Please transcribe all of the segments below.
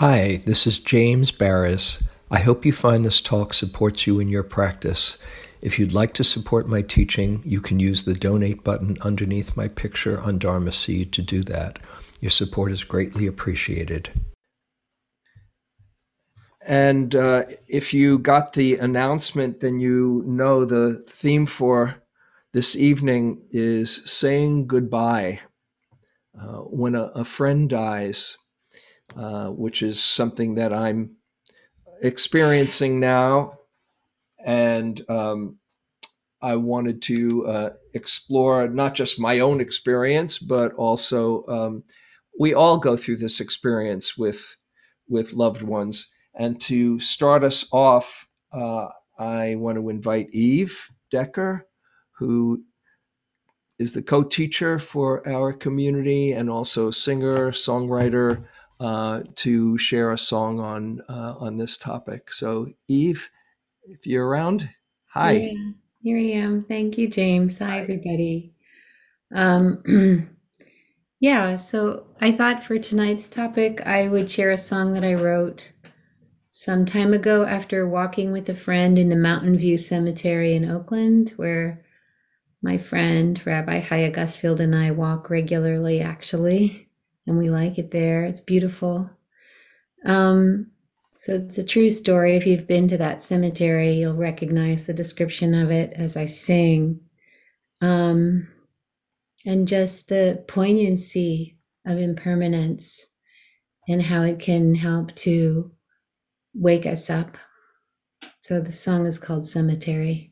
Hi, this is James Baraz. I hope you find this talk supports you in your practice. If you'd like to support my teaching, you can use the donate button underneath my picture on Dharma Seed to do that. Your support is greatly appreciated. And if you got the announcement, then you know the theme for this evening is saying goodbye. When a friend dies, which is something that I'm experiencing now, and I wanted to explore not just my own experience, but also we all go through this experience with loved ones. And to start us off, I want to invite Eve Decker, who is the co-teacher for our community and also singer, songwriter, to share a song on this topic. So Eve, if you're around, hi. Yeah, here I am. Thank you, James. Hi, everybody. Yeah, so I thought for tonight's topic, I would share a song that I wrote some time ago after walking with a friend in the Mountain View Cemetery in Oakland, where my friend, Rabbi Haya Gusfield, and I walk regularly, actually. And we like it there. It's beautiful. So it's a true story. If you've been to that cemetery, you'll recognize the description of it as I sing. And just the poignancy of impermanence and how it can help to wake us up. So the song is called Cemetery.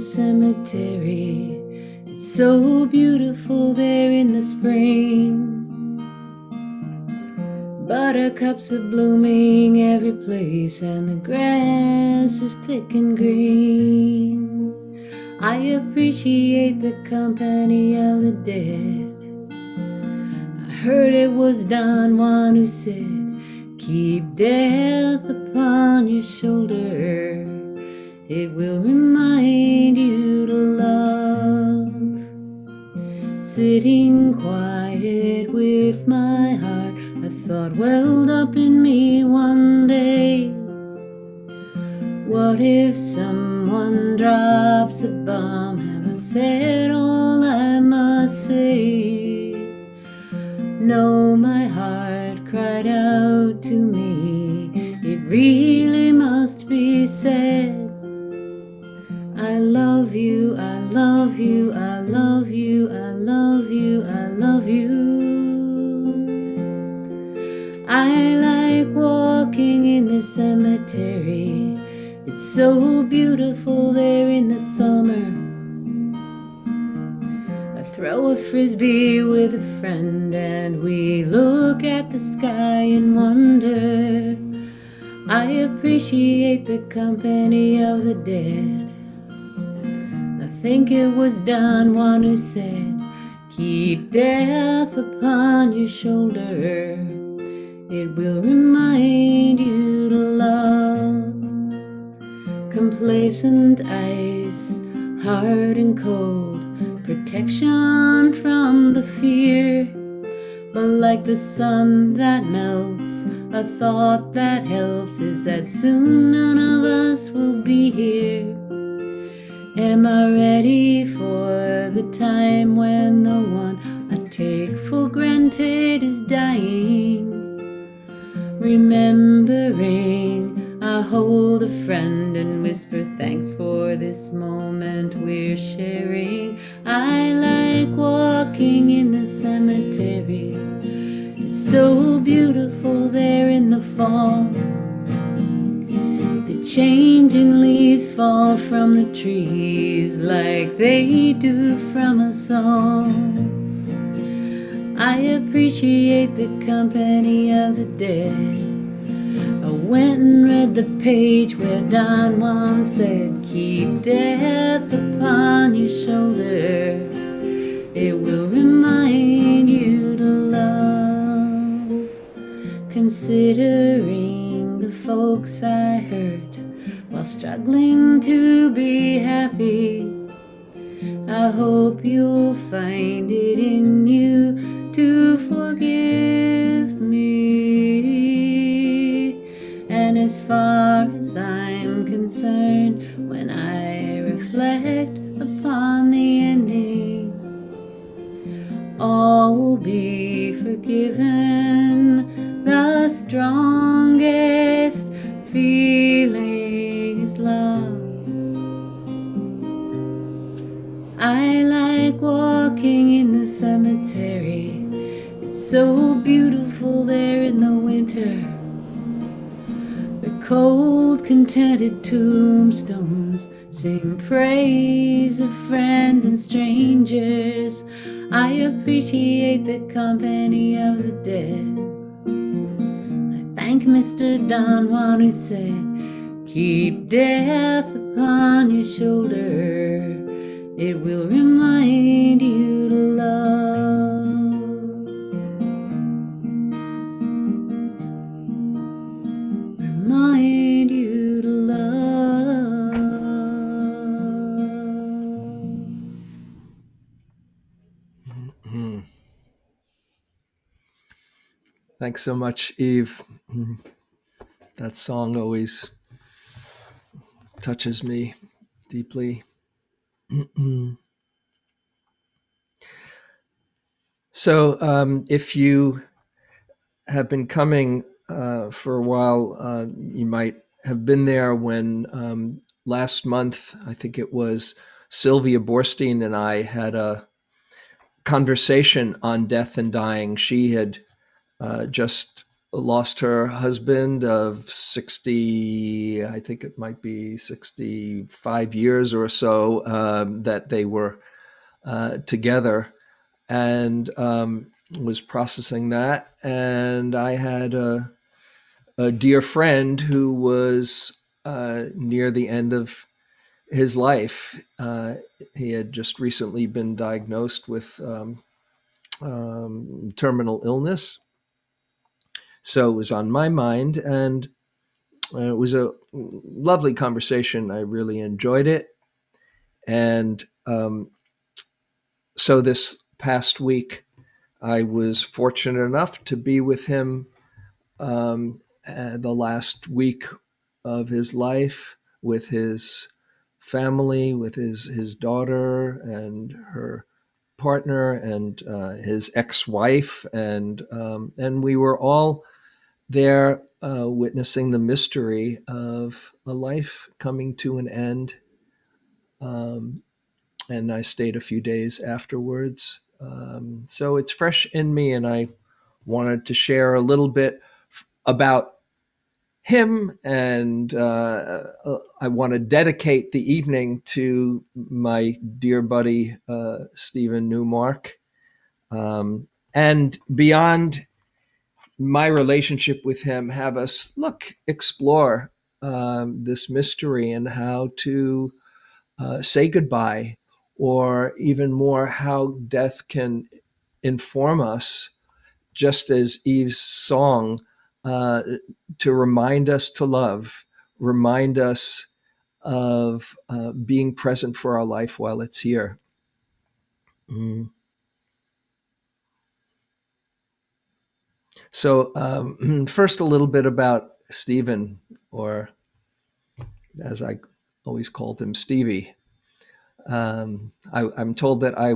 Cemetery, it's so beautiful there in the spring. Buttercups are blooming every place, and the grass is thick and green. I appreciate the company of the dead. I heard it was Don Juan who said, "Keep death upon your shoulder. It will remind you to love." Sitting quiet with my heart, a thought welled up in me one day. What if someone drops a bomb? Have I said all I must say? No, my heart cried out to me. It really must be said. I love you, I love you, I love you, I love you, I love you. I like walking in the cemetery. It's so beautiful there in the summer. I throw a frisbee with a friend and we look at the sky and wonder. I appreciate the company of the dead. I think it was Don Juan who said, "Keep death upon your shoulder. It will remind you to love." Complacent ice, hard and cold, protection from the fear. But like the sun that melts, a thought that helps is that soon none of us will be here. Am I ready for the time when the one I take for granted is dying? Remembering, I hold a friend and whisper thanks for this moment we're sharing. I like walking in the cemetery. It's so beautiful there in the fall. Changing leaves fall from the trees like they do from us all. I appreciate the company of the dead. I went and read the page where Don Juan said, "Keep death upon your shoulder. It will remind you." considering the folks I hurt while struggling to be happy. I hope you'll find it in you to forgive me. And as far as I'm concerned, when I reflect upon the ending, all will be forgiven. The strongest feeling is love. I like walking in the cemetery. It's so beautiful there in the winter. The cold, contented tombstones sing praise of friends and strangers. I appreciate the company of the dead. I thank Mr. Don Juan who said, "Keep death upon your shoulder. It will remind you to love. Remind you to love." Thanks so much, Eve. That song always touches me deeply. So if you have been coming for a while, you might have been there when last month, I think it was Sylvia Boorstein and I had a conversation on death and dying. She had just lost her husband of 60, I think it might be 65 years or so that they were together, and was processing that. And I had a dear friend who was near the end of his life. He had just recently been diagnosed with terminal illness. So it was on my mind, and it was a lovely conversation. I really enjoyed it. And so this past week, I was fortunate enough to be with him the last week of his life, with his family, with his daughter and her partner and his ex-wife, and we were all there witnessing the mystery of a life coming to an end. And I stayed a few days afterwards. So it's fresh in me, and I wanted to share a little bit about him. And I want to dedicate the evening to my dear buddy, Stephen Newmark. And beyond my relationship with him, have us explore this mystery and how to say goodbye, or even more, how death can inform us, just as Eve's song, to remind us to love, remind us of being present for our life while it's here. So first, a little bit about Stephen, or as I always called him, Stevie. I'm told that I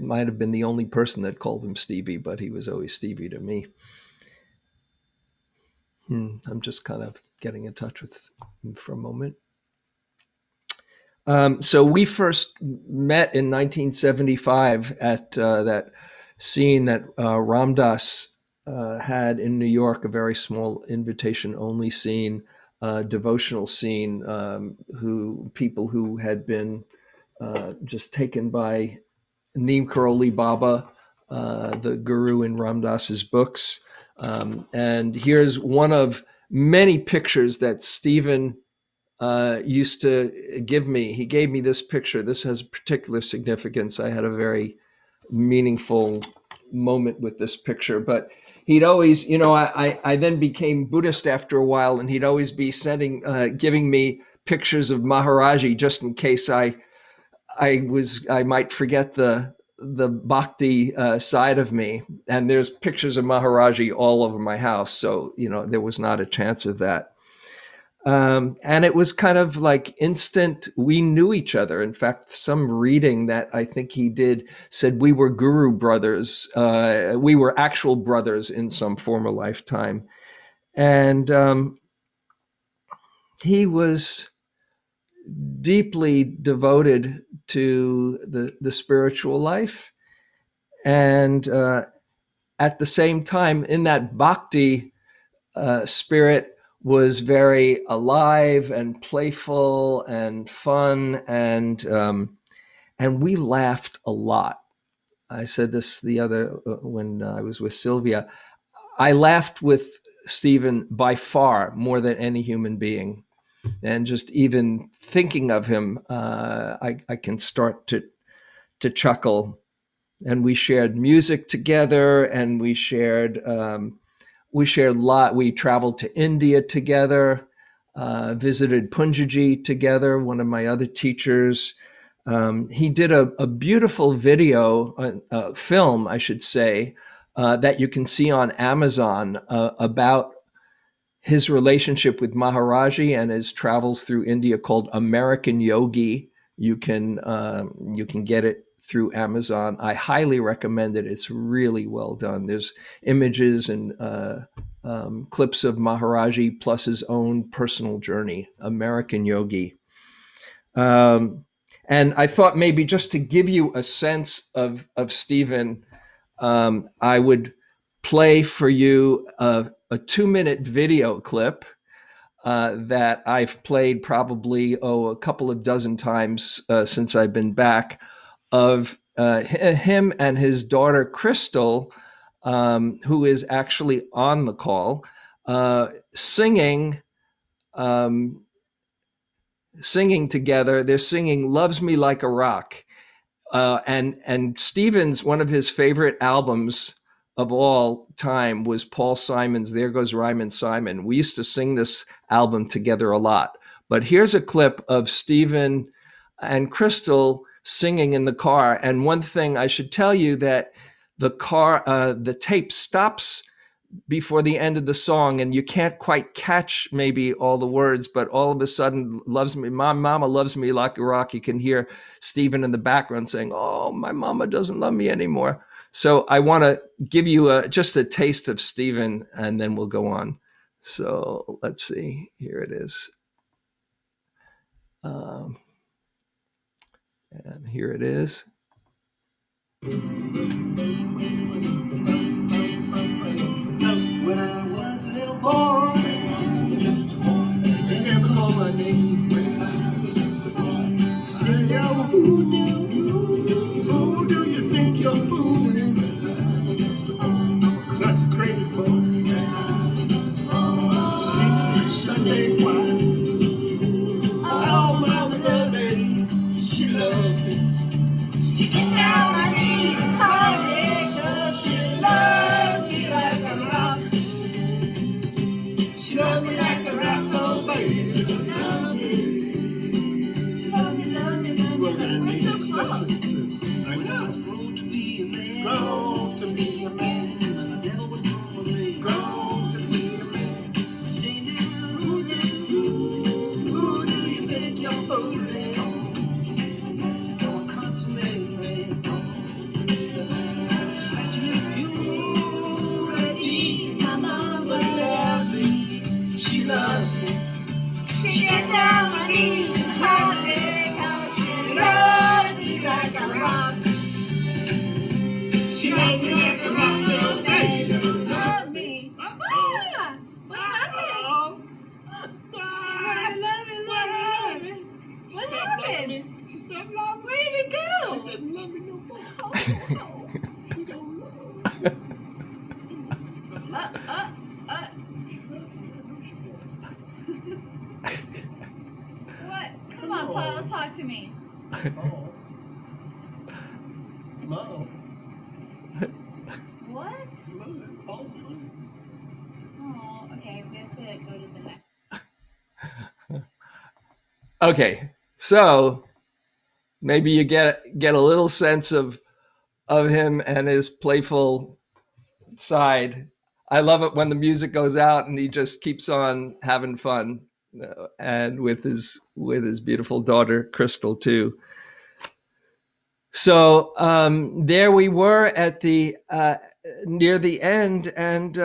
might have been the only person that called him Stevie, but he was always Stevie to me. I'm just kind of getting in touch with him for a moment. So we first met in 1975 at that scene that Ram Dass had in New York, a very small invitation-only scene, devotional scene, people who had been just taken by Neem Karoli Baba, the guru in Ram Dass's books. And here's one of many pictures that Stephen used to give me. He gave me this picture. This has particular significance. I had a very meaningful moment with this picture, but he'd always, you know, I then became Buddhist after a while, and he'd always be sending, giving me pictures of Maharaji just in case I might forget the bhakti side of me. And there's pictures of Maharaji all over my house. So, you know, there was not a chance of that. And it was kind of like instant, we knew each other. In fact, some reading that I think he did said we were guru brothers. We were actual brothers in some former lifetime. And he was deeply devoted to the spiritual life. And at the same time, in that bhakti spirit, was very alive and playful and fun. And we laughed a lot. I said this the other, when I was with Sylvia, I laughed with Stephen by far more than any human being. And just even thinking of him, I can start to chuckle. And we shared music together, and we shared a lot. We traveled to India together, visited Punjabi together, one of my other teachers. He did a beautiful video, film, I should say, that you can see on Amazon about his relationship with Maharaji and his travels through India, called American Yogi. You can get it through Amazon. I highly recommend it. It's really well done. There's images and clips of Maharaji plus his own personal journey, American Yogi. And I thought maybe just to give you a sense of Stephen, I would play for you a 2-minute video clip that I've played probably, a couple of dozen times since I've been back, of him and his daughter, Crystal, who is actually on the call, singing, singing together. They're singing "Loves Me Like a Rock." And Stephen's, one of his favorite albums of all time was Paul Simon's "There Goes Rhymin' Simon." We used to sing this album together a lot. But here's a clip of Stephen and Crystal singing in the car. And one thing I should tell you, that the car, the tape stops before the end of the song, and you can't quite catch maybe all the words, but all of a sudden, "Loves me, my mama loves me like a rock." You can hear Stephen in the background saying, "Oh, my mama doesn't love me anymore." So I want to give you just a taste of Stephen, and then we'll go on. So let's see, here it is. And here it is. When I was a little boy, they never called my name. Say, yo, who do you think you're fooling? That's a crazy boy. See, Sunday, What? Oh, okay. We have to go to the next. Okay, so maybe you get a little sense of him and his playful side. I love it when the music goes out and he just keeps on having fun, and with his beautiful daughter Crystal too. So there we were at the near the end, and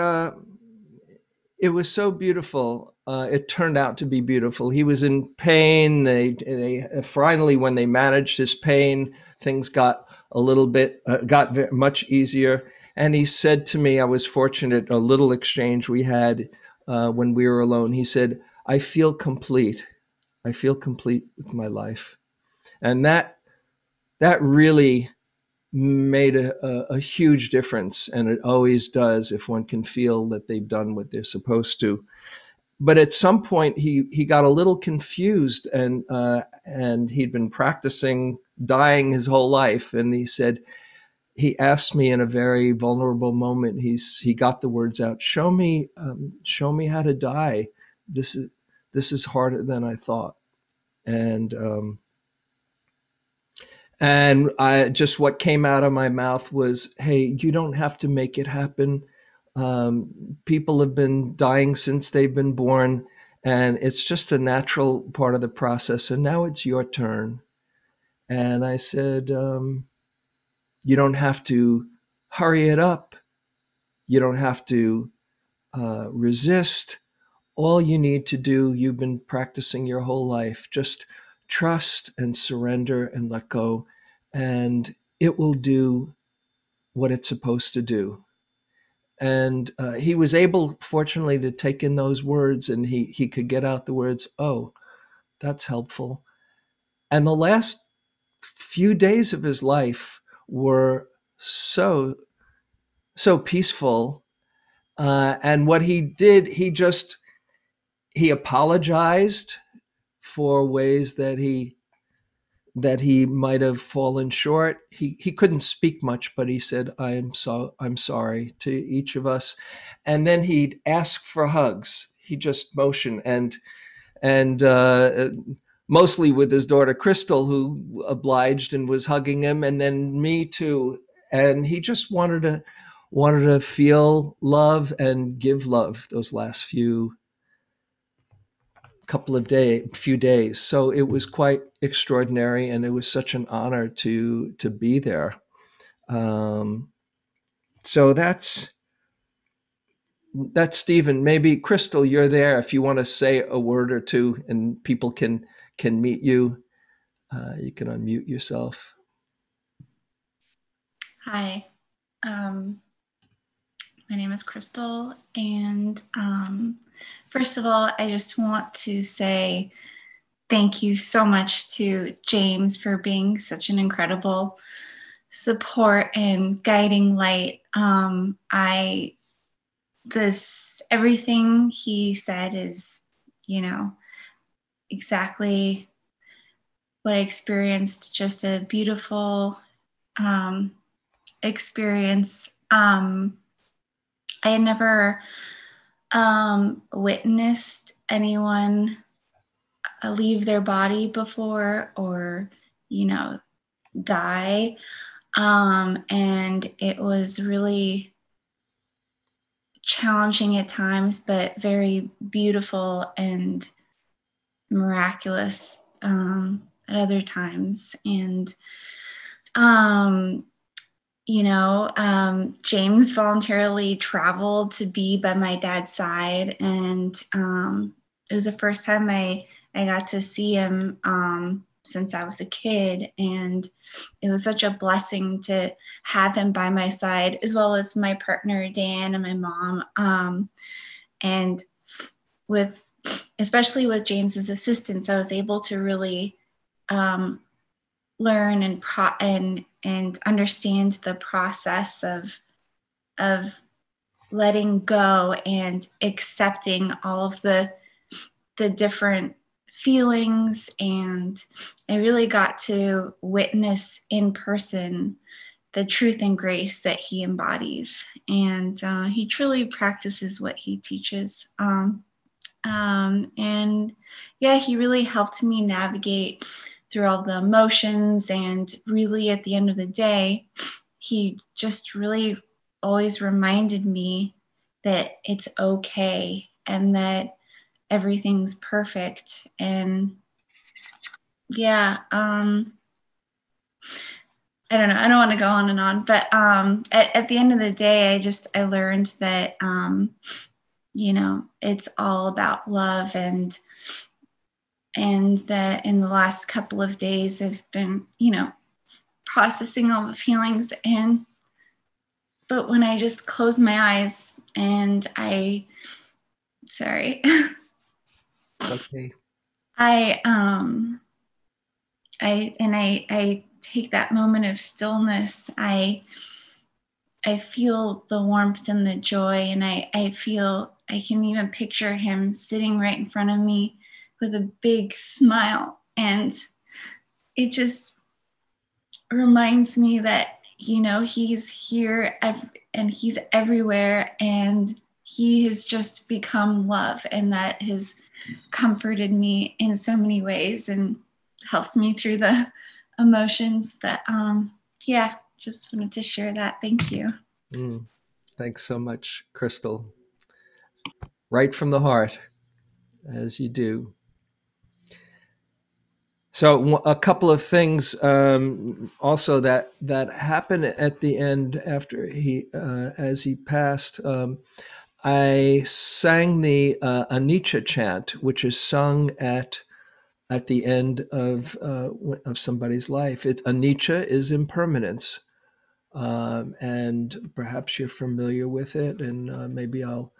it was so beautiful. It turned out to be beautiful. He was in pain. They finally, when they managed his pain, things got a little bit got much easier. And he said to me, I was fortunate, a little exchange we had when we were alone. He said, "I feel complete. I feel complete with my life." And that really made a huge difference. And it always does if one can feel that they've done what they're supposed to. But at some point, he got a little confused, and he'd been practicing dying his whole life. And he said, he asked me in a very vulnerable moment, he got the words out, show me how to die. This is harder than I thought. And I just, what came out of my mouth was, "Hey, you don't have to make it happen. People have been dying since they've been born, and it's just a natural part of the process. And now it's your turn." And I said, "You don't have to hurry it up. You don't have to resist. All you need to do, you've been practicing your whole life, just trust and surrender and let go, and it will do what it's supposed to do." And he was able, fortunately, to take in those words, and he could get out the words, "Oh, that's helpful." And the last few days of his life were so peaceful. And what he did, he apologized for ways that he might have fallen short. He couldn't speak much, but he said, "I'm sorry" to each of us. And then he'd ask for hugs. He just motioned, and mostly with his daughter Crystal, who obliged and was hugging him, and then me too. And he just wanted to feel love and give love those last few days. So it was quite extraordinary, and it was such an honor to be there. So that's Stephen. Maybe Crystal, you're there if you want to say a word or two, and people can meet you. You can unmute yourself. Hi, my name is Crystal, and first of all, I just want to say thank you so much to James for being such an incredible support and guiding light. Everything he said is, exactly what I experienced, just a beautiful experience. I had never witnessed anyone leave their body before or, die. And it was really challenging at times, but very beautiful and miraculous at other times. And, James voluntarily traveled to be by my dad's side, and it was the first time I got to see him since I was a kid, and it was such a blessing to have him by my side, as well as my partner Dan and my mom, and especially with James's assistance, I was able to really learn and understand the process of letting go and accepting all of the different feelings. And I really got to witness in person the truth and grace that he embodies. And he truly practices what he teaches. And yeah, he really helped me navigate through all the emotions, and really at the end of the day, he just really always reminded me that it's okay and that everything's perfect. And yeah, I don't know, I don't want to go on and on, but at the end of the day, I learned that, you know, it's all about love, and that in the last couple of days I've been, you know, processing all the feelings, but when I just close my eyes and sorry. Okay. I take that moment of stillness. I feel the warmth and the joy, and I can even picture him sitting right in front of me with a big smile. And it just reminds me that, you know, he's here and he's everywhere, and he has just become love, and that has comforted me in so many ways and helps me through the emotions. But yeah, just wanted to share that. Thank you. Thanks so much, Crystal. Right from the heart, as you do. So a couple of things also that happened at the end after as he passed. I sang the Anicca chant, which is sung at the end of somebody's life. Anicca is impermanence, and perhaps you're familiar with it. And maybe I'll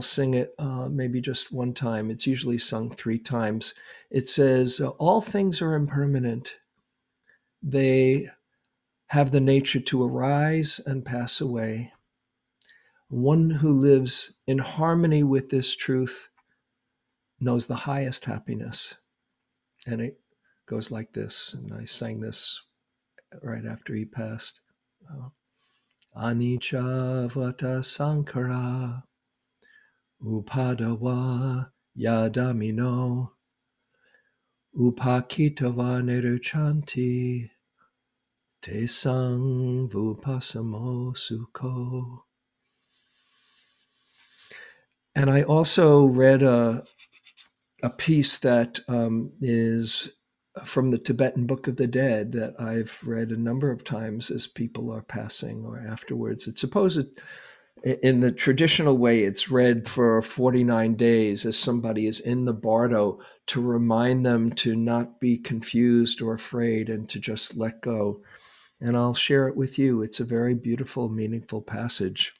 sing it maybe just one time. It's usually sung 3 times. It says, all things are impermanent. They have the nature to arise and pass away. One who lives in harmony with this truth knows the highest happiness. And it goes like this. And I sang this right after he passed. Anicca vata sankara. Upadawa yadamino upakitava niruchanti te sang vupasamo sukho. And I also read a piece that is from the Tibetan Book of the Dead that I've read a number of times as people are passing or afterwards. It's supposed. In the traditional way, it's read for 49 days as somebody is in the bardo, to remind them to not be confused or afraid and to just let go. And I'll share it with you. It's a very beautiful, meaningful passage.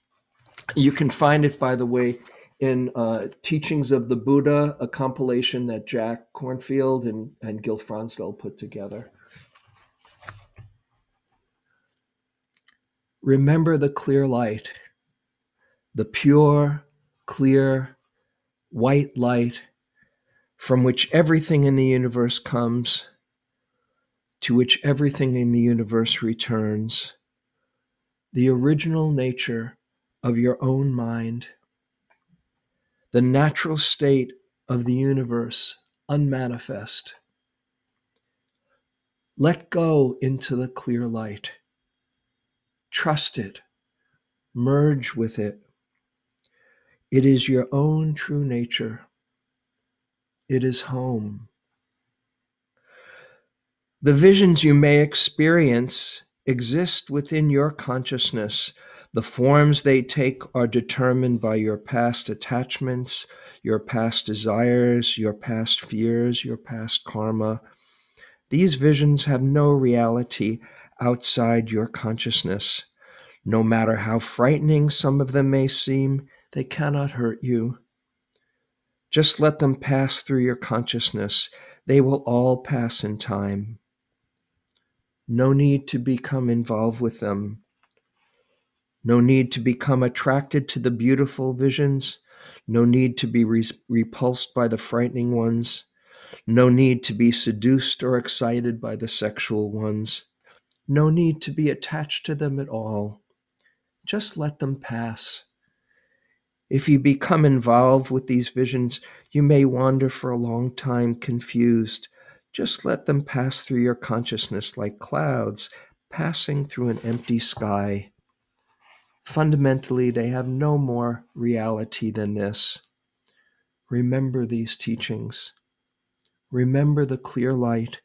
You can find it, by the way, in Teachings of the Buddha, a compilation that Jack Cornfield and Gil Fransdell put together. Remember the clear light. The pure, clear, white light from which everything in the universe comes, to which everything in the universe returns, the original nature of your own mind, the natural state of the universe unmanifest. Let go into the clear light. Trust it. Merge with it. It is your own true nature. It is home. The visions you may experience exist within your consciousness. The forms they take are determined by your past attachments, your past desires, your past fears, your past karma. These visions have no reality outside your consciousness. No matter how frightening some of them may seem, they cannot hurt you. Just let them pass through your consciousness. They will all pass in time. No need to become involved with them. No need to become attracted to the beautiful visions. No need to be repulsed by the frightening ones. No need to be seduced or excited by the sexual ones. No need to be attached to them at all. Just let them pass. If you become involved with these visions, you may wander for a long time confused. Just let them pass through your consciousness like clouds passing through an empty sky. Fundamentally, they have no more reality than this. Remember these teachings. Remember the clear light,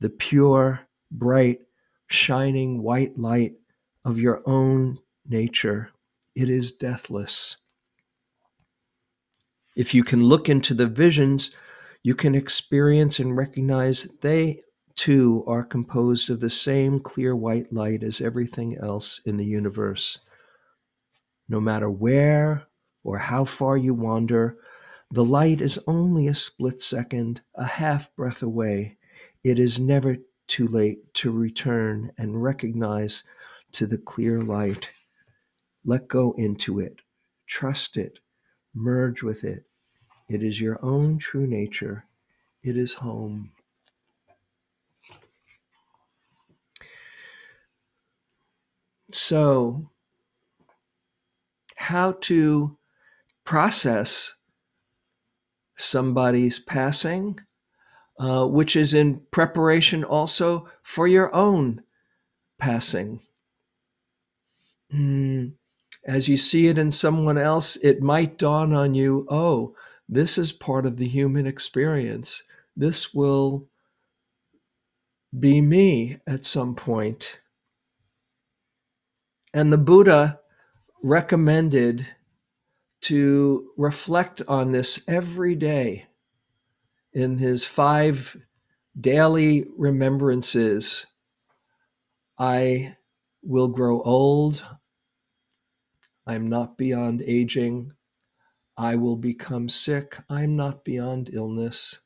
the pure, bright, shining white light of your own nature. It is deathless. If you can look into the visions, you can experience and recognize they too are composed of the same clear white light as everything else in the universe. No matter where or how far you wander, the light is only a split second, a half breath away. It is never too late to return and recognize to the clear light. Let go into it, trust it, merge with it. It is your own true nature. It is home. So, how to process somebody's passing, which is in preparation also for your own passing. As you see it in someone else, it might dawn on you, oh, this is part of the human experience. This will be me at some point. And the Buddha recommended to reflect on this every day in his 5 daily remembrances. I will grow old. I'm not beyond aging. I will become sick. I'm not beyond illness.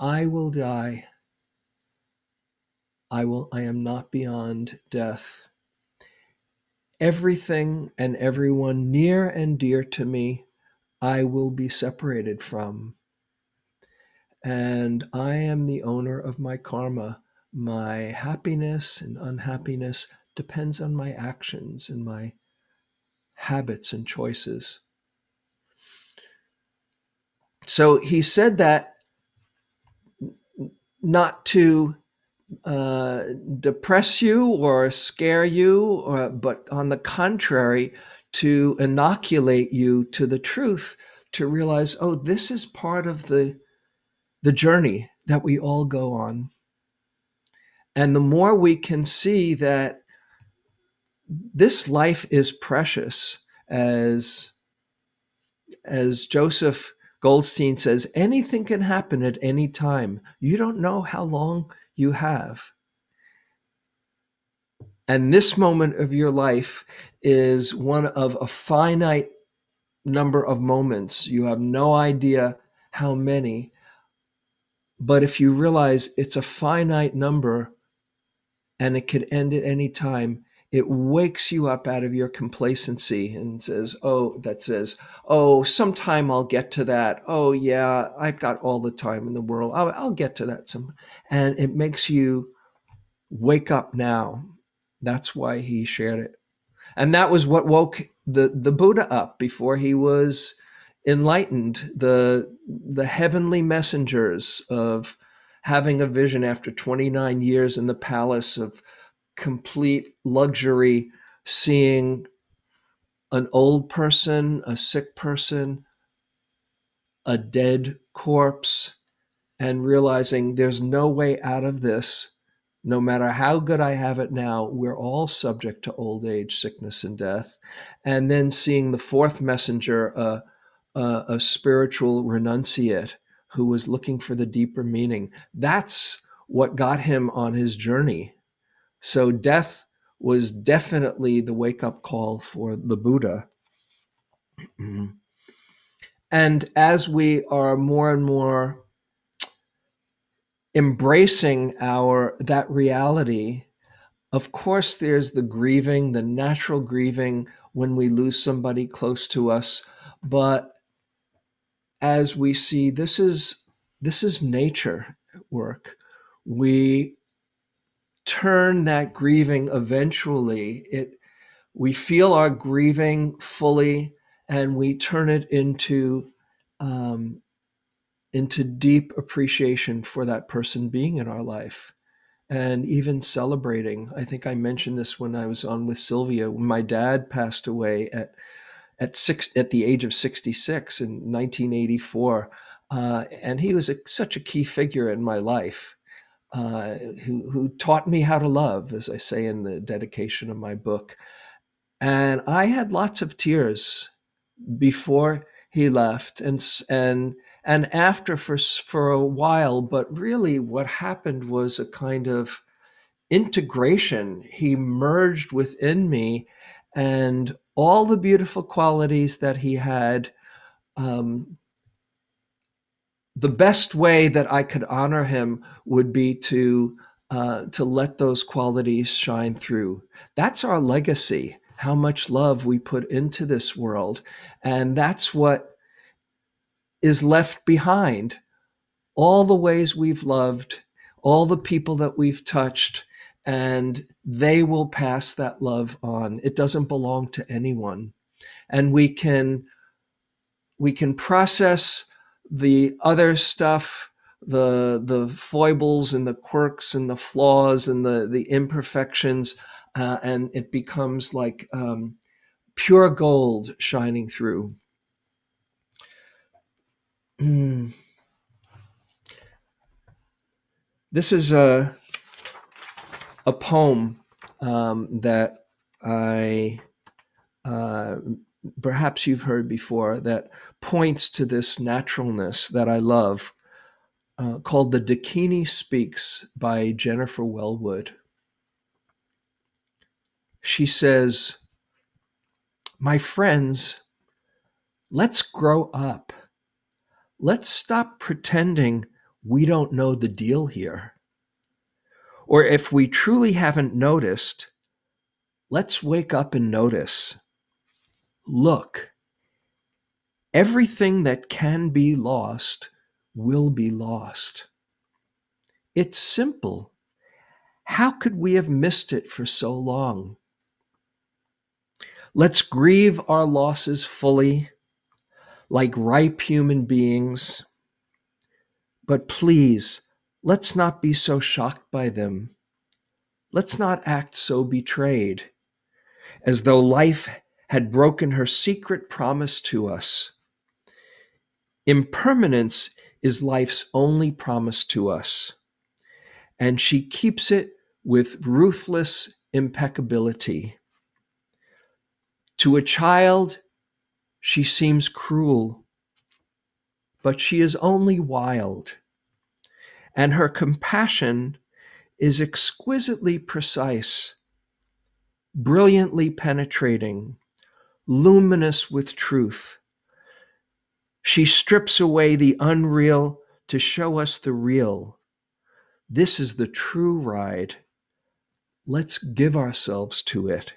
I will die. I am not beyond death. Everything and everyone near and dear to me, I will be separated from. And I am the owner of my karma. My happiness and unhappiness depends on my actions and my habits and choices. So he said that not to depress you or scare you, but on the contrary, to inoculate you to the truth, to realize, oh, this is part of the journey that we all go on. And the more we can see that this life is precious, as Joseph Goldstein says, anything can happen at any time. You don't know how long you have. And this moment of your life is one of a finite number of moments. You have no idea how many, but if you realize it's a finite number and it could end at any time, it wakes you up out of your complacency and says, oh, sometime I'll get to that. Oh, yeah, I've got all the time in the world. I'll get to that some. And it makes you wake up now. That's why he shared it. And that was what woke the Buddha up before he was enlightened. The heavenly messengers of having a vision after 29 years in the palace of complete luxury, seeing an old person, a sick person, a dead corpse, and realizing there's no way out of this. No matter how good I have it now, we're all subject to old age, sickness, and death. And then seeing the fourth messenger, a spiritual renunciate who was looking for the deeper meaning. That's what got him on his journey. So death was definitely the wake-up call for the Buddha. And as we are more and more embracing that reality, of course there's the grieving, the natural grieving when we lose somebody close to us. But as we see, this is nature at work. We turn that grieving eventually, we feel our grieving fully and we turn it into deep appreciation for that person being in our life and even celebrating. I think I mentioned this when I was on with Sylvia, when my dad passed away at the age of 66 in 1984. And he was such a key figure in my life, who taught me how to love, as I say in the dedication of my book. And I had lots of tears before he left and after for a while, but really what happened was a kind of integration. He merged within me, and all the beautiful qualities that he had, the best way that I could honor him would be to let those qualities shine through. That's our legacy, how much love we put into this world. And that's what is left behind. All the ways we've loved, all the people that we've touched, and they will pass that love on. It doesn't belong to anyone. And we can process the other stuff, the foibles and the quirks and the flaws and the imperfections, and it becomes like pure gold shining through. This is a poem that I perhaps you've heard before, that points to this naturalness that I love, called The Dakini Speaks by Jennifer Wellwood. She says, "My friends, let's grow up. Let's stop pretending we don't know the deal here. Or if we truly haven't noticed, let's wake up and notice. Look, everything that can be lost will be lost. It's simple. How could we have missed it for so long? Let's grieve our losses fully, like ripe human beings. But please, let's not be so shocked by them. Let's not act so betrayed, as though life had broken her secret promise to us. Impermanence is life's only promise to us, and she keeps it with ruthless impeccability. To a child, she seems cruel, but she is only wild, and her compassion is exquisitely precise, brilliantly penetrating, luminous with truth. She strips away the unreal to show us the real. This is the true ride. Let's give ourselves to it.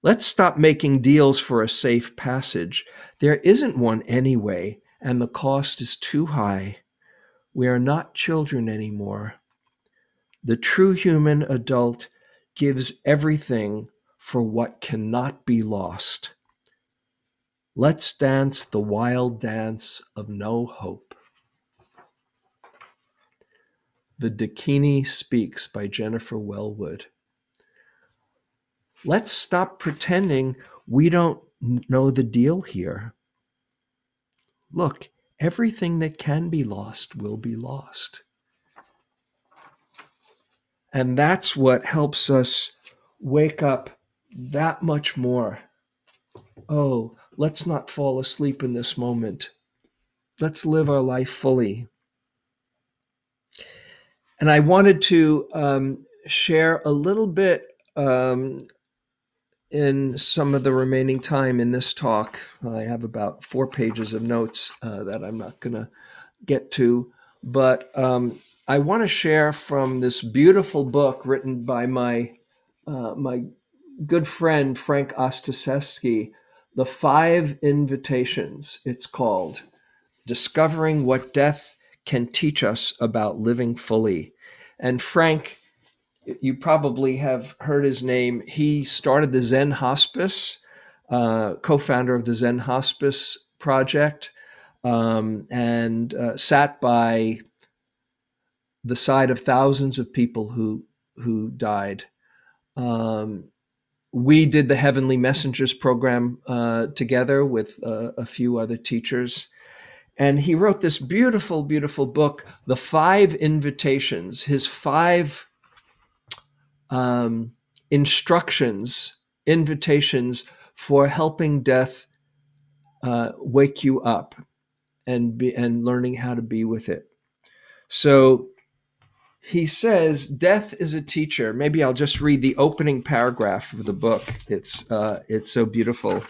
Let's stop making deals for a safe passage. There isn't one anyway, and the cost is too high. We are not children anymore. The true human adult gives everything for what cannot be lost. Let's dance the wild dance of no hope." The Dakini Speaks by Jennifer Wellwood. Let's stop pretending we don't know the deal here. Look, everything that can be lost will be lost. And that's what helps us wake up that much more. Oh, let's not fall asleep in this moment. Let's live our life fully. And I wanted to share a little bit in some of the remaining time in this talk. I have about 4 pages of notes that I'm not going to get to, but I want to share from this beautiful book written by my good friend, Frank Ostaseski, The 5 Invitations, it's called, Discovering What Death Can Teach Us About Living Fully. And Frank You probably have heard his name. He started the Zen Hospice, co-founder of the Zen Hospice project, and sat by the side of thousands of people who died. We did the Heavenly Messengers program together with a few other teachers. And he wrote this beautiful, beautiful book, The Five Invitations, his five invitations for helping death wake you up and learning how to be with it. So he says, death is a teacher. Maybe I'll just read the opening paragraph of the book. It's so beautiful.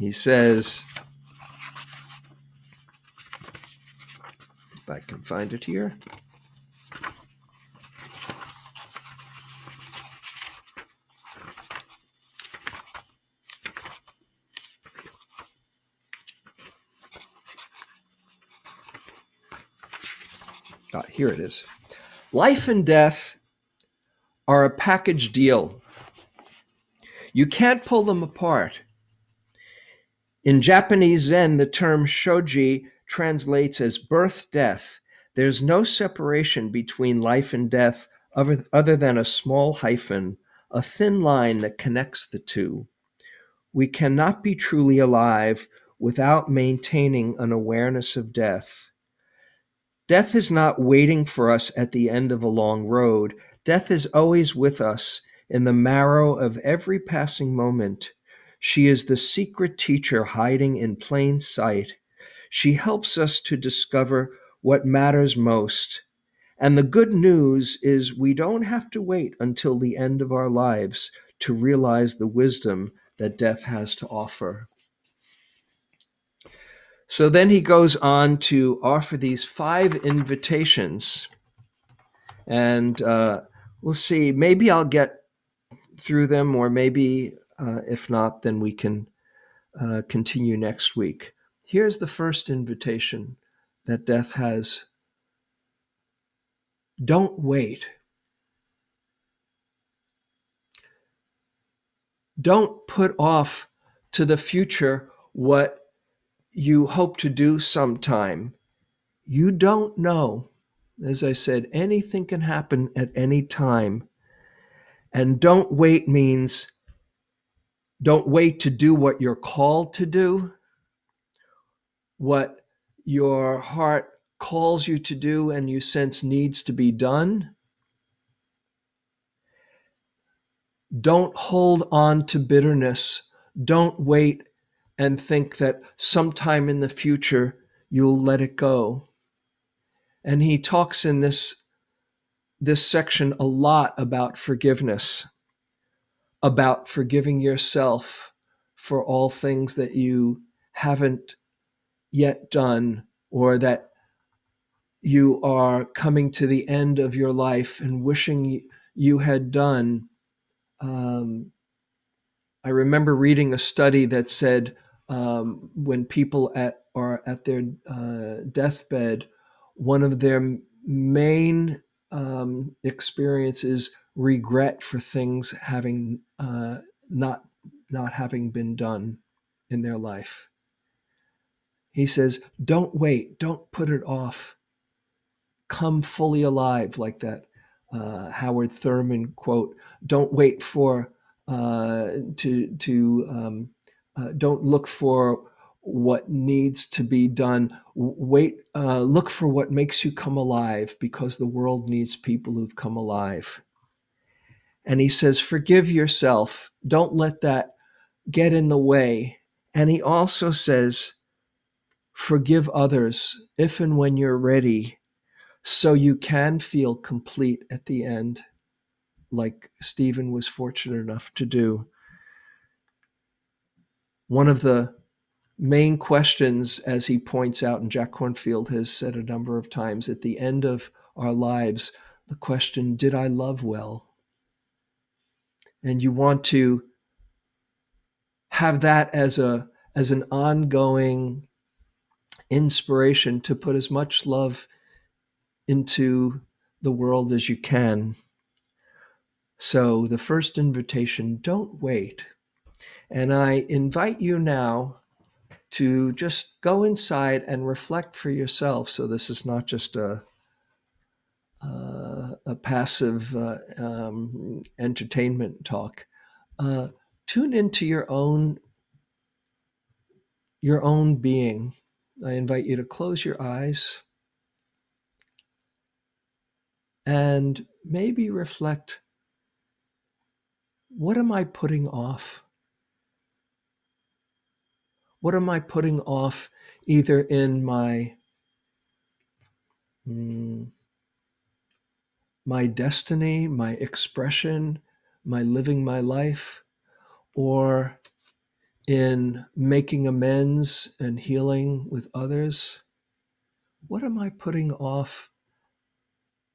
He says, if I can find it here. Ah, here it is. Life and death are a package deal. You can't pull them apart. In Japanese Zen, the term shoji translates as birth, death. There's no separation between life and death other than a small hyphen, a thin line that connects the two. We cannot be truly alive without maintaining an awareness of death. Death is not waiting for us at the end of a long road. Death is always with us in the marrow of every passing moment. She is the secret teacher hiding in plain sight. She helps us to discover what matters most. And the good news is we don't have to wait until the end of our lives to realize the wisdom that death has to offer. So then he goes on to offer these five invitations. And we'll see, maybe I'll get through them, or maybe if not, then we can continue next week. Here's the first invitation that death has. Don't wait. Don't put off to the future what you hope to do sometime. You don't know. As I said, anything can happen at any time. And don't wait means don't wait to do what you're called to do, what your heart calls you to do and you sense needs to be done. Don't hold on to bitterness. Don't wait and think that sometime in the future you'll let it go. And he talks in this section a lot about forgiveness, about forgiving yourself for all things that you haven't yet done, or that you are coming to the end of your life and wishing you had done. I remember reading a study that said when people are at their deathbed, one of their main experiences regret for things having not having been done in their life. He says, don't wait, don't put it off. Come fully alive, like that Howard Thurman quote. Don't wait for don't look for what needs to be done. Wait, look for what makes you come alive, because the world needs people who've come alive. And he says, forgive yourself. Don't let that get in the way. And he also says, forgive others if and when you're ready, so you can feel complete at the end, like Stephen was fortunate enough to do. One of the main questions, as he points out, and Jack Cornfield has said a number of times, at the end of our lives, the question, did I love well? And you want to have that as an ongoing inspiration to put as much love into the world as you can. So the first invitation, don't wait. And I invite you now to just go inside and reflect for yourself. So this is not just a passive entertainment talk. Tune into your own being. I invite you to close your eyes and maybe reflect, what am I putting off? What am I putting off either in my destiny, my expression, my living my life, or in making amends and healing with others? What am I putting off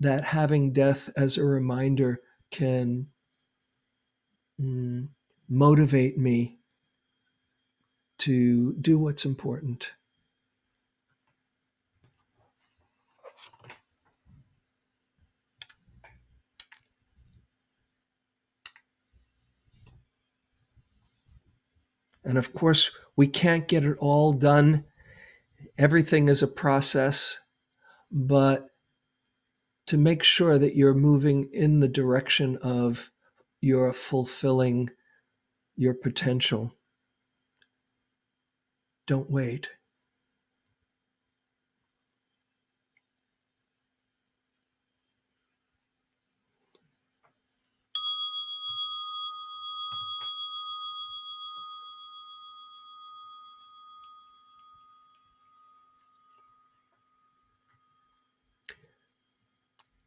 that having death as a reminder can motivate me to do what's important? And of course, we can't get it all done. Everything is a process, but to make sure that you're moving in the direction of your fulfilling your potential. Don't wait.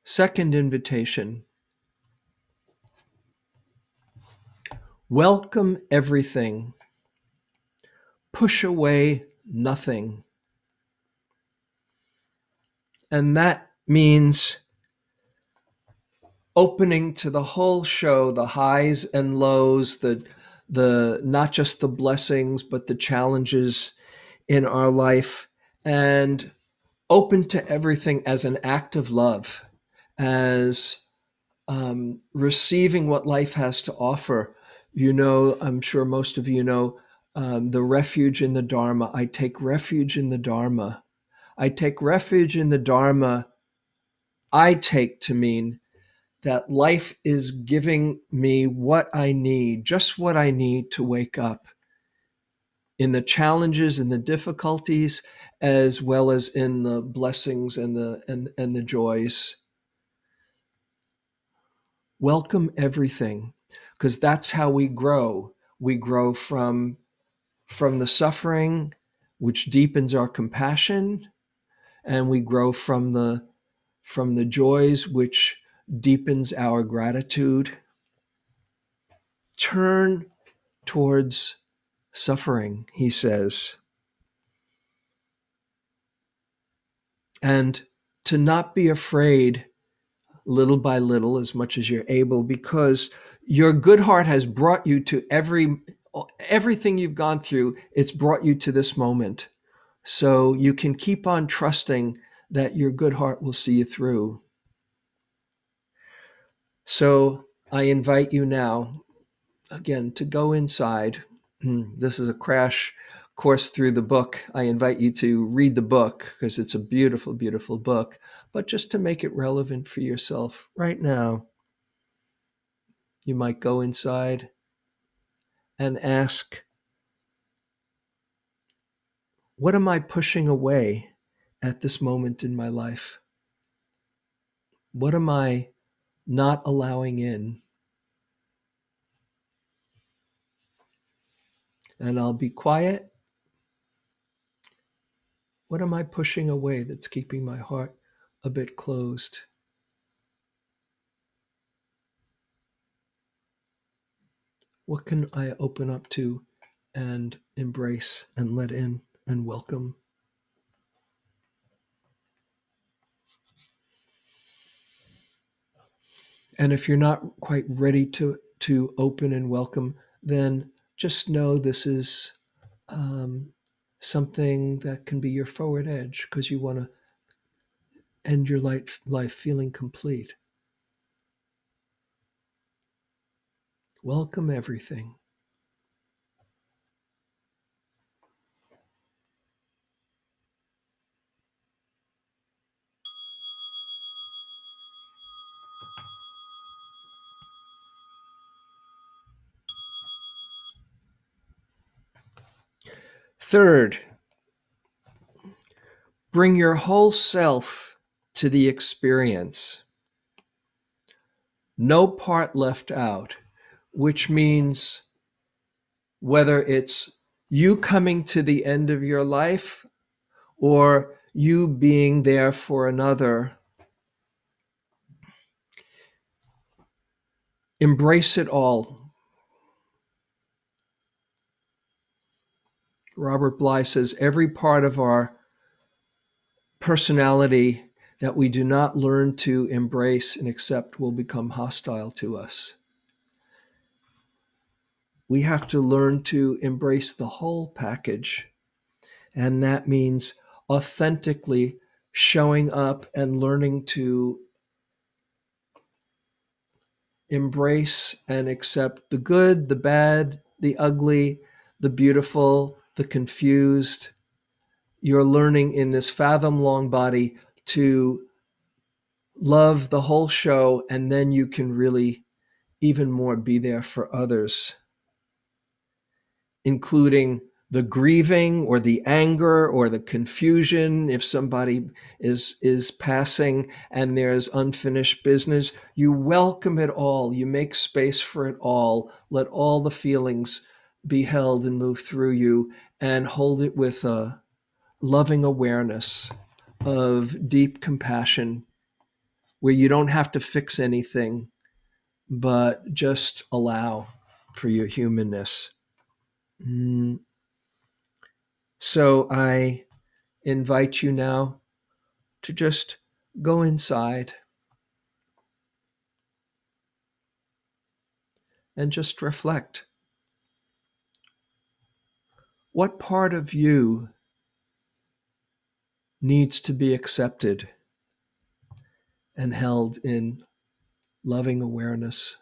Second invitation. Welcome everything. Push away nothing. And that means opening to the whole show, the highs and lows, the not just the blessings, but the challenges in our life, and open to everything as an act of love, as receiving what life has to offer. You know, I'm sure most of you know the refuge in the dharma. I take refuge in the dharma. I take refuge in the dharma. I take to mean that life is giving me what I need, just what I need to wake up in the challenges and the difficulties, as well as in the blessings and the joys. Welcome everything, because that's how we grow. We grow from the suffering, which deepens our compassion, and we grow from the joys, which deepens our gratitude. Turn towards suffering, he says. And to not be afraid little by little, as much as you're able, because your good heart has brought you to everything you've gone through. It's brought you to this moment. So you can keep on trusting that your good heart will see you through. So I invite you now, again, to go inside. This is a crash course through the book. I invite you to read the book, because it's a beautiful, beautiful book, but just to make it relevant for yourself right now, you might go inside and ask, what am I pushing away at this moment in my life? What am I not allowing in? And I'll be quiet. What am I pushing away that's keeping my heart a bit closed? What can I open up to and embrace and let in and welcome? And if you're not quite ready to open and welcome, then just know this is something that can be your forward edge, because you want to end your life feeling complete. Welcome everything. Third, bring your whole self to the experience. No part left out, which means whether it's you coming to the end of your life or you being there for another, embrace it all. Robert Bly says, every part of our personality that we do not learn to embrace and accept will become hostile to us. We have to learn to embrace the whole package. And that means authentically showing up and learning to embrace and accept the good, the bad, the ugly, the beautiful, the confused. You're learning in this fathom-long body to love the whole show, and then you can really even more be there for others, including the grieving or the anger or the confusion. If somebody is passing and there's unfinished business, you welcome it all. You make space for it all. Let all the feelings be held and move through you, and hold it with a loving awareness of deep compassion, where you don't have to fix anything, but just allow for your humanness. So I invite you now to just go inside and just reflect. What part of you needs to be accepted and held in loving awareness?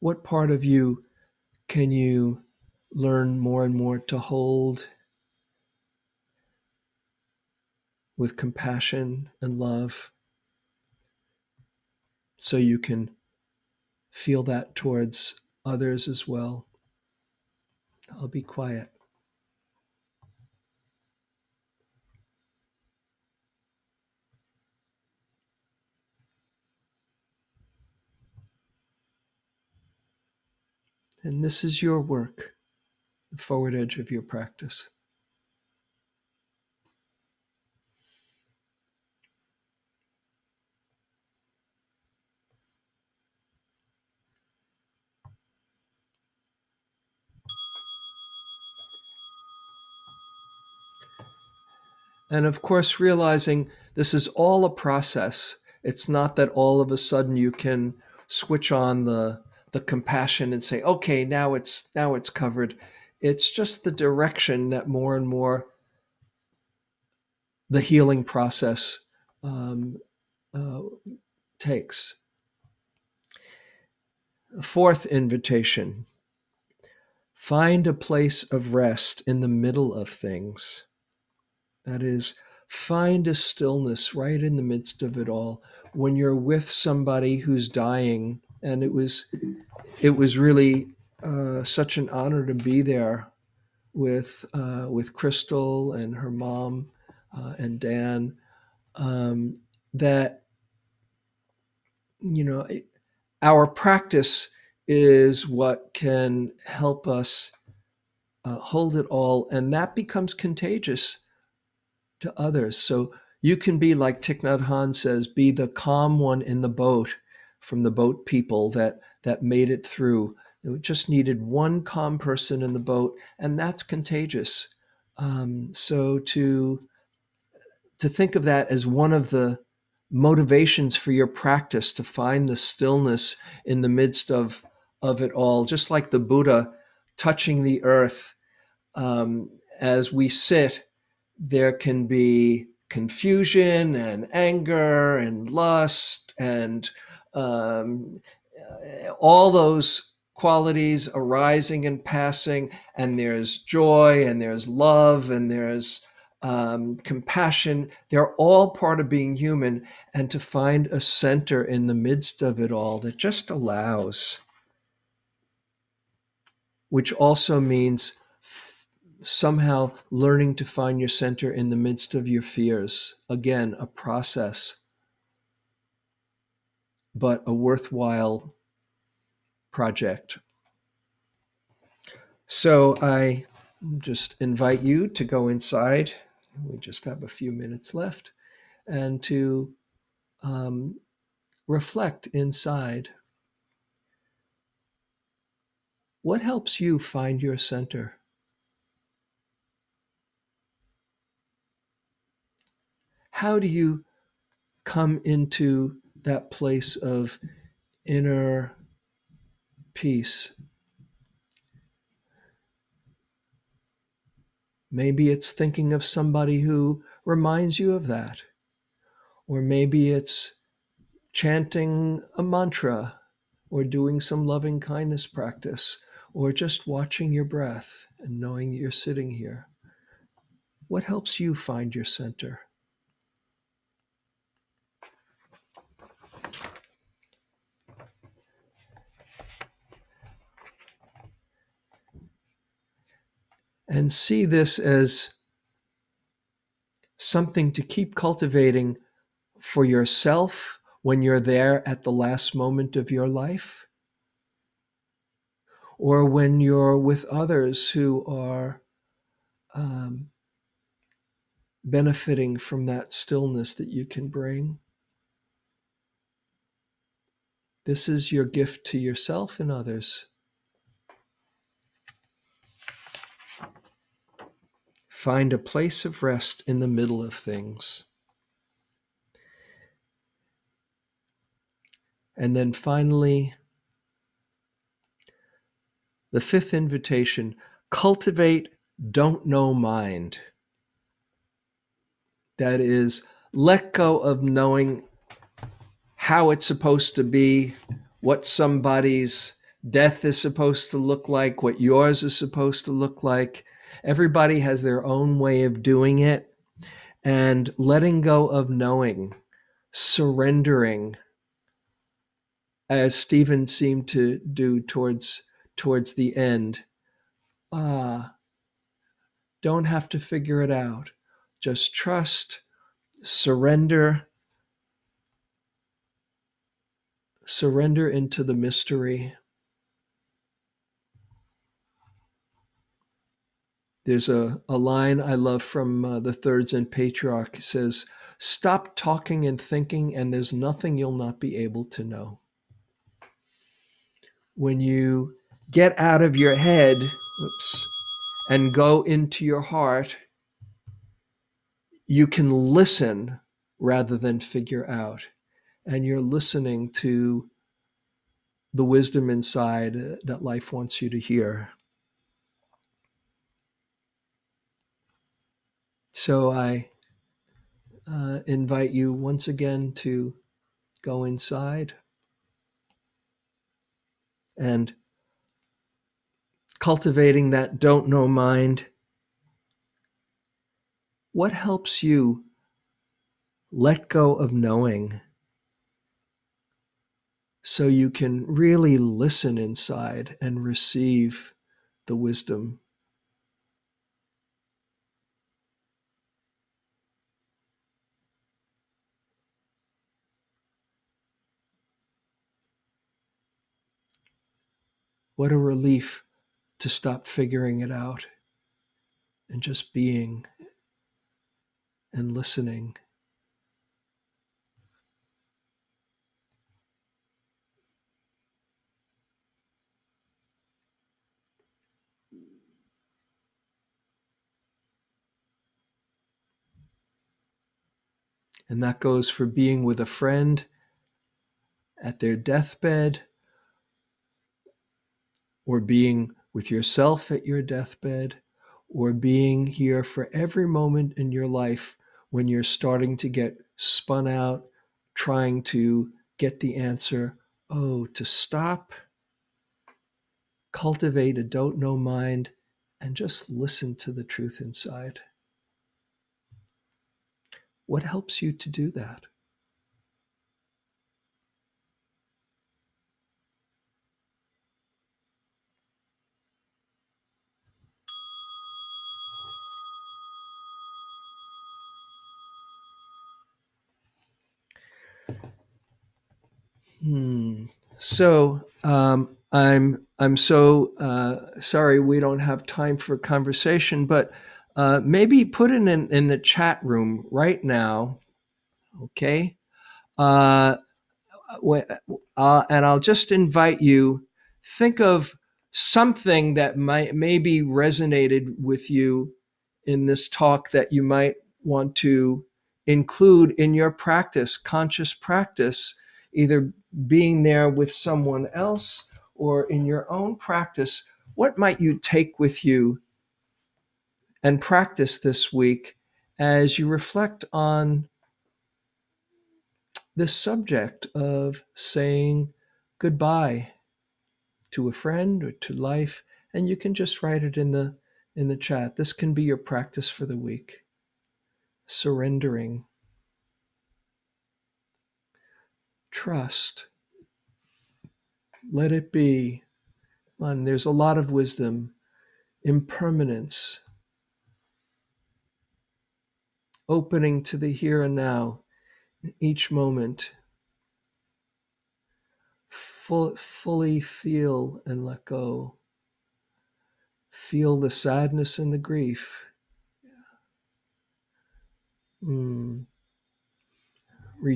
What part of you can you learn more and more to hold with compassion and love, so you can feel that towards others as well? I'll be quiet. And this is your work, the forward edge of your practice. And of course, realizing this is all a process. It's not that all of a sudden you can switch on the compassion and say, okay, now it's covered. It's just the direction that more and more the healing process takes. Fourth invitation, find a place of rest in the middle of things. That is, find a stillness right in the midst of it all. When you're with somebody who's dying, and it was really such an honor to be there with Crystal and her mom and Dan, that, you know, our practice is what can help us hold it all, and that becomes contagious to others. So you can be, like Thich Nhat Hanh says, be the calm one in the boat, from the boat people that made it through. It just needed one calm person in the boat, and that's contagious. So to think of that as one of the motivations for your practice, to find the stillness in the midst of it all, just like the Buddha touching the earth, as we sit, there can be confusion and anger and lust and all those qualities arising and passing, and there's joy and there's love and there's compassion. They're all part of being human, and to find a center in the midst of it all that just allows, which also means somehow learning to find your center in the midst of your fears. Again, a process, but a worthwhile project. So I just invite you to go inside. We just have a few minutes left, and to reflect inside. What helps you find your center? How do you come into that place of inner peace? Maybe it's thinking of somebody who reminds you of that, or maybe it's chanting a mantra, or doing some loving kindness practice, or just watching your breath and knowing that you're sitting here. What helps you find your center? And see this as something to keep cultivating for yourself when you're there at the last moment of your life, or when you're with others who are benefiting from that stillness that you can bring. This is your gift to yourself and others. Find a place of rest in the middle of things. And then finally, the fifth invitation, cultivate don't know mind. That is, let go of knowing how it's supposed to be, what somebody's death is supposed to look like, what yours is supposed to look like. Everybody has their own way of doing it, and letting go of knowing, surrendering, as Stephen seemed to do towards the end. Don't have to figure it out. Just trust, surrender, surrender into the mystery. There's a line I love from the Thirds and Patriarch. It says, stop talking and thinking, and there's nothing you'll not be able to know. When you get out of your head, and go into your heart, you can listen rather than figure out. And you're listening to the wisdom inside that life wants you to hear. So I invite you once again to go inside and cultivating that don't know mind. What helps you let go of knowing so you can really listen inside and receive the wisdom? What a relief to stop figuring it out and just being and listening. And that goes for being with a friend at their deathbed, or being with yourself at your deathbed, or being here for every moment in your life when you're starting to get spun out, trying to get the answer, oh, to stop, cultivate a don't know mind, and just listen to the truth inside. What helps you to do that? So I'm so sorry we don't have time for conversation, but maybe put it in the chat room right now, okay? And I'll just invite you, think of something that might maybe resonated with you in this talk that you might want to include in your practice, conscious practice, either being there with someone else or in your own practice. What might you take with you and practice this week as you reflect on this subject of saying goodbye to a friend or to life? And you can just write it in the chat. This can be your practice for the week. Surrendering. Trust. Let it be. Come on, there's a lot of wisdom. Impermanence. Opening to the here and now in each moment. Fully feel and let go. Feel the sadness and the grief.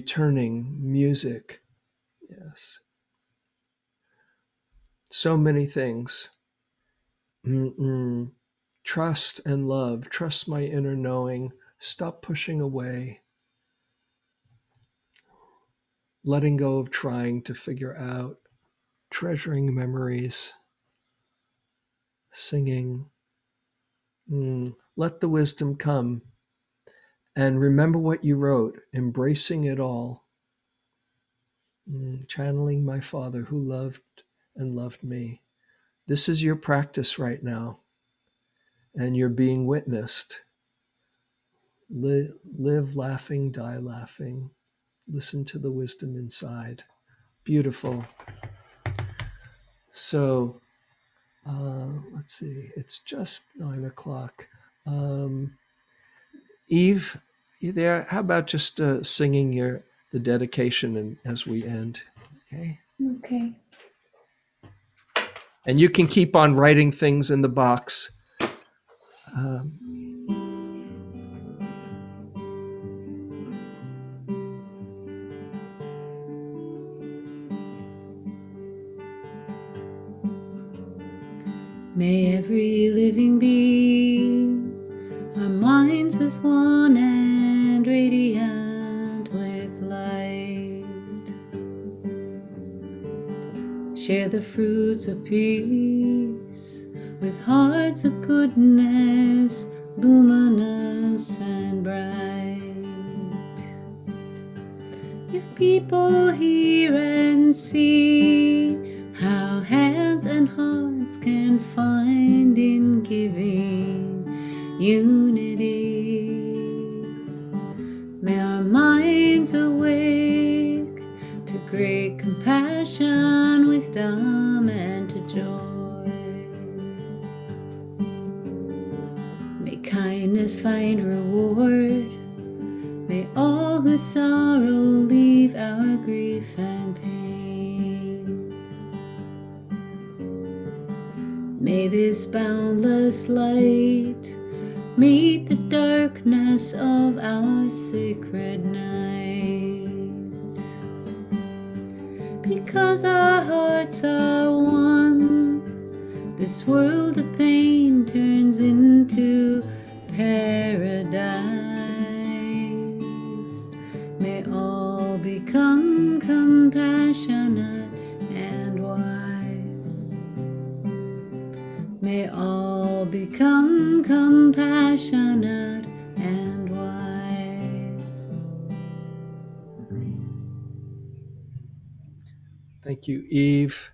Returning, music, yes. So many things. Trust and love, trust my inner knowing, stop pushing away. Letting go of trying to figure out, treasuring memories, singing. Let the wisdom come. And remember what you wrote, embracing it all, channeling my Father who loved and loved me. This is your practice right now, and you're being witnessed. Live laughing, die laughing. Listen to the wisdom inside. Beautiful. So, let's see, it's just 9 o'clock. Eve, you there? How about just singing the dedication and as we end, okay? Okay. And you can keep on writing things in the box. May every living being our minds as one and radiant with light. Share the fruits of peace with hearts of goodness, luminous and bright. If people hear and see how hands and hearts can find in giving unity, may our minds awake to great compassion, wisdom, and to joy. May kindness find reward, may all who sorrow leave our grief and pain. May this boundless light meet the darkness of our sacred night. Because our hearts are one, this world of pain turns into paradise. May all become compassionate and wise. May all be become compassionate and wise. Thank you, Eve.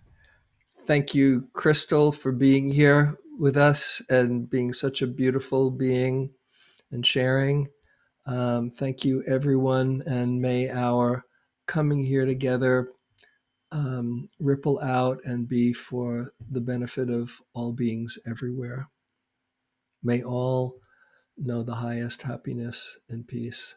Thank you, Crystal, for being here with us and being such a beautiful being and sharing. Thank you, everyone, and may our coming here together ripple out and be for the benefit of all beings everywhere. May all know the highest happiness and peace.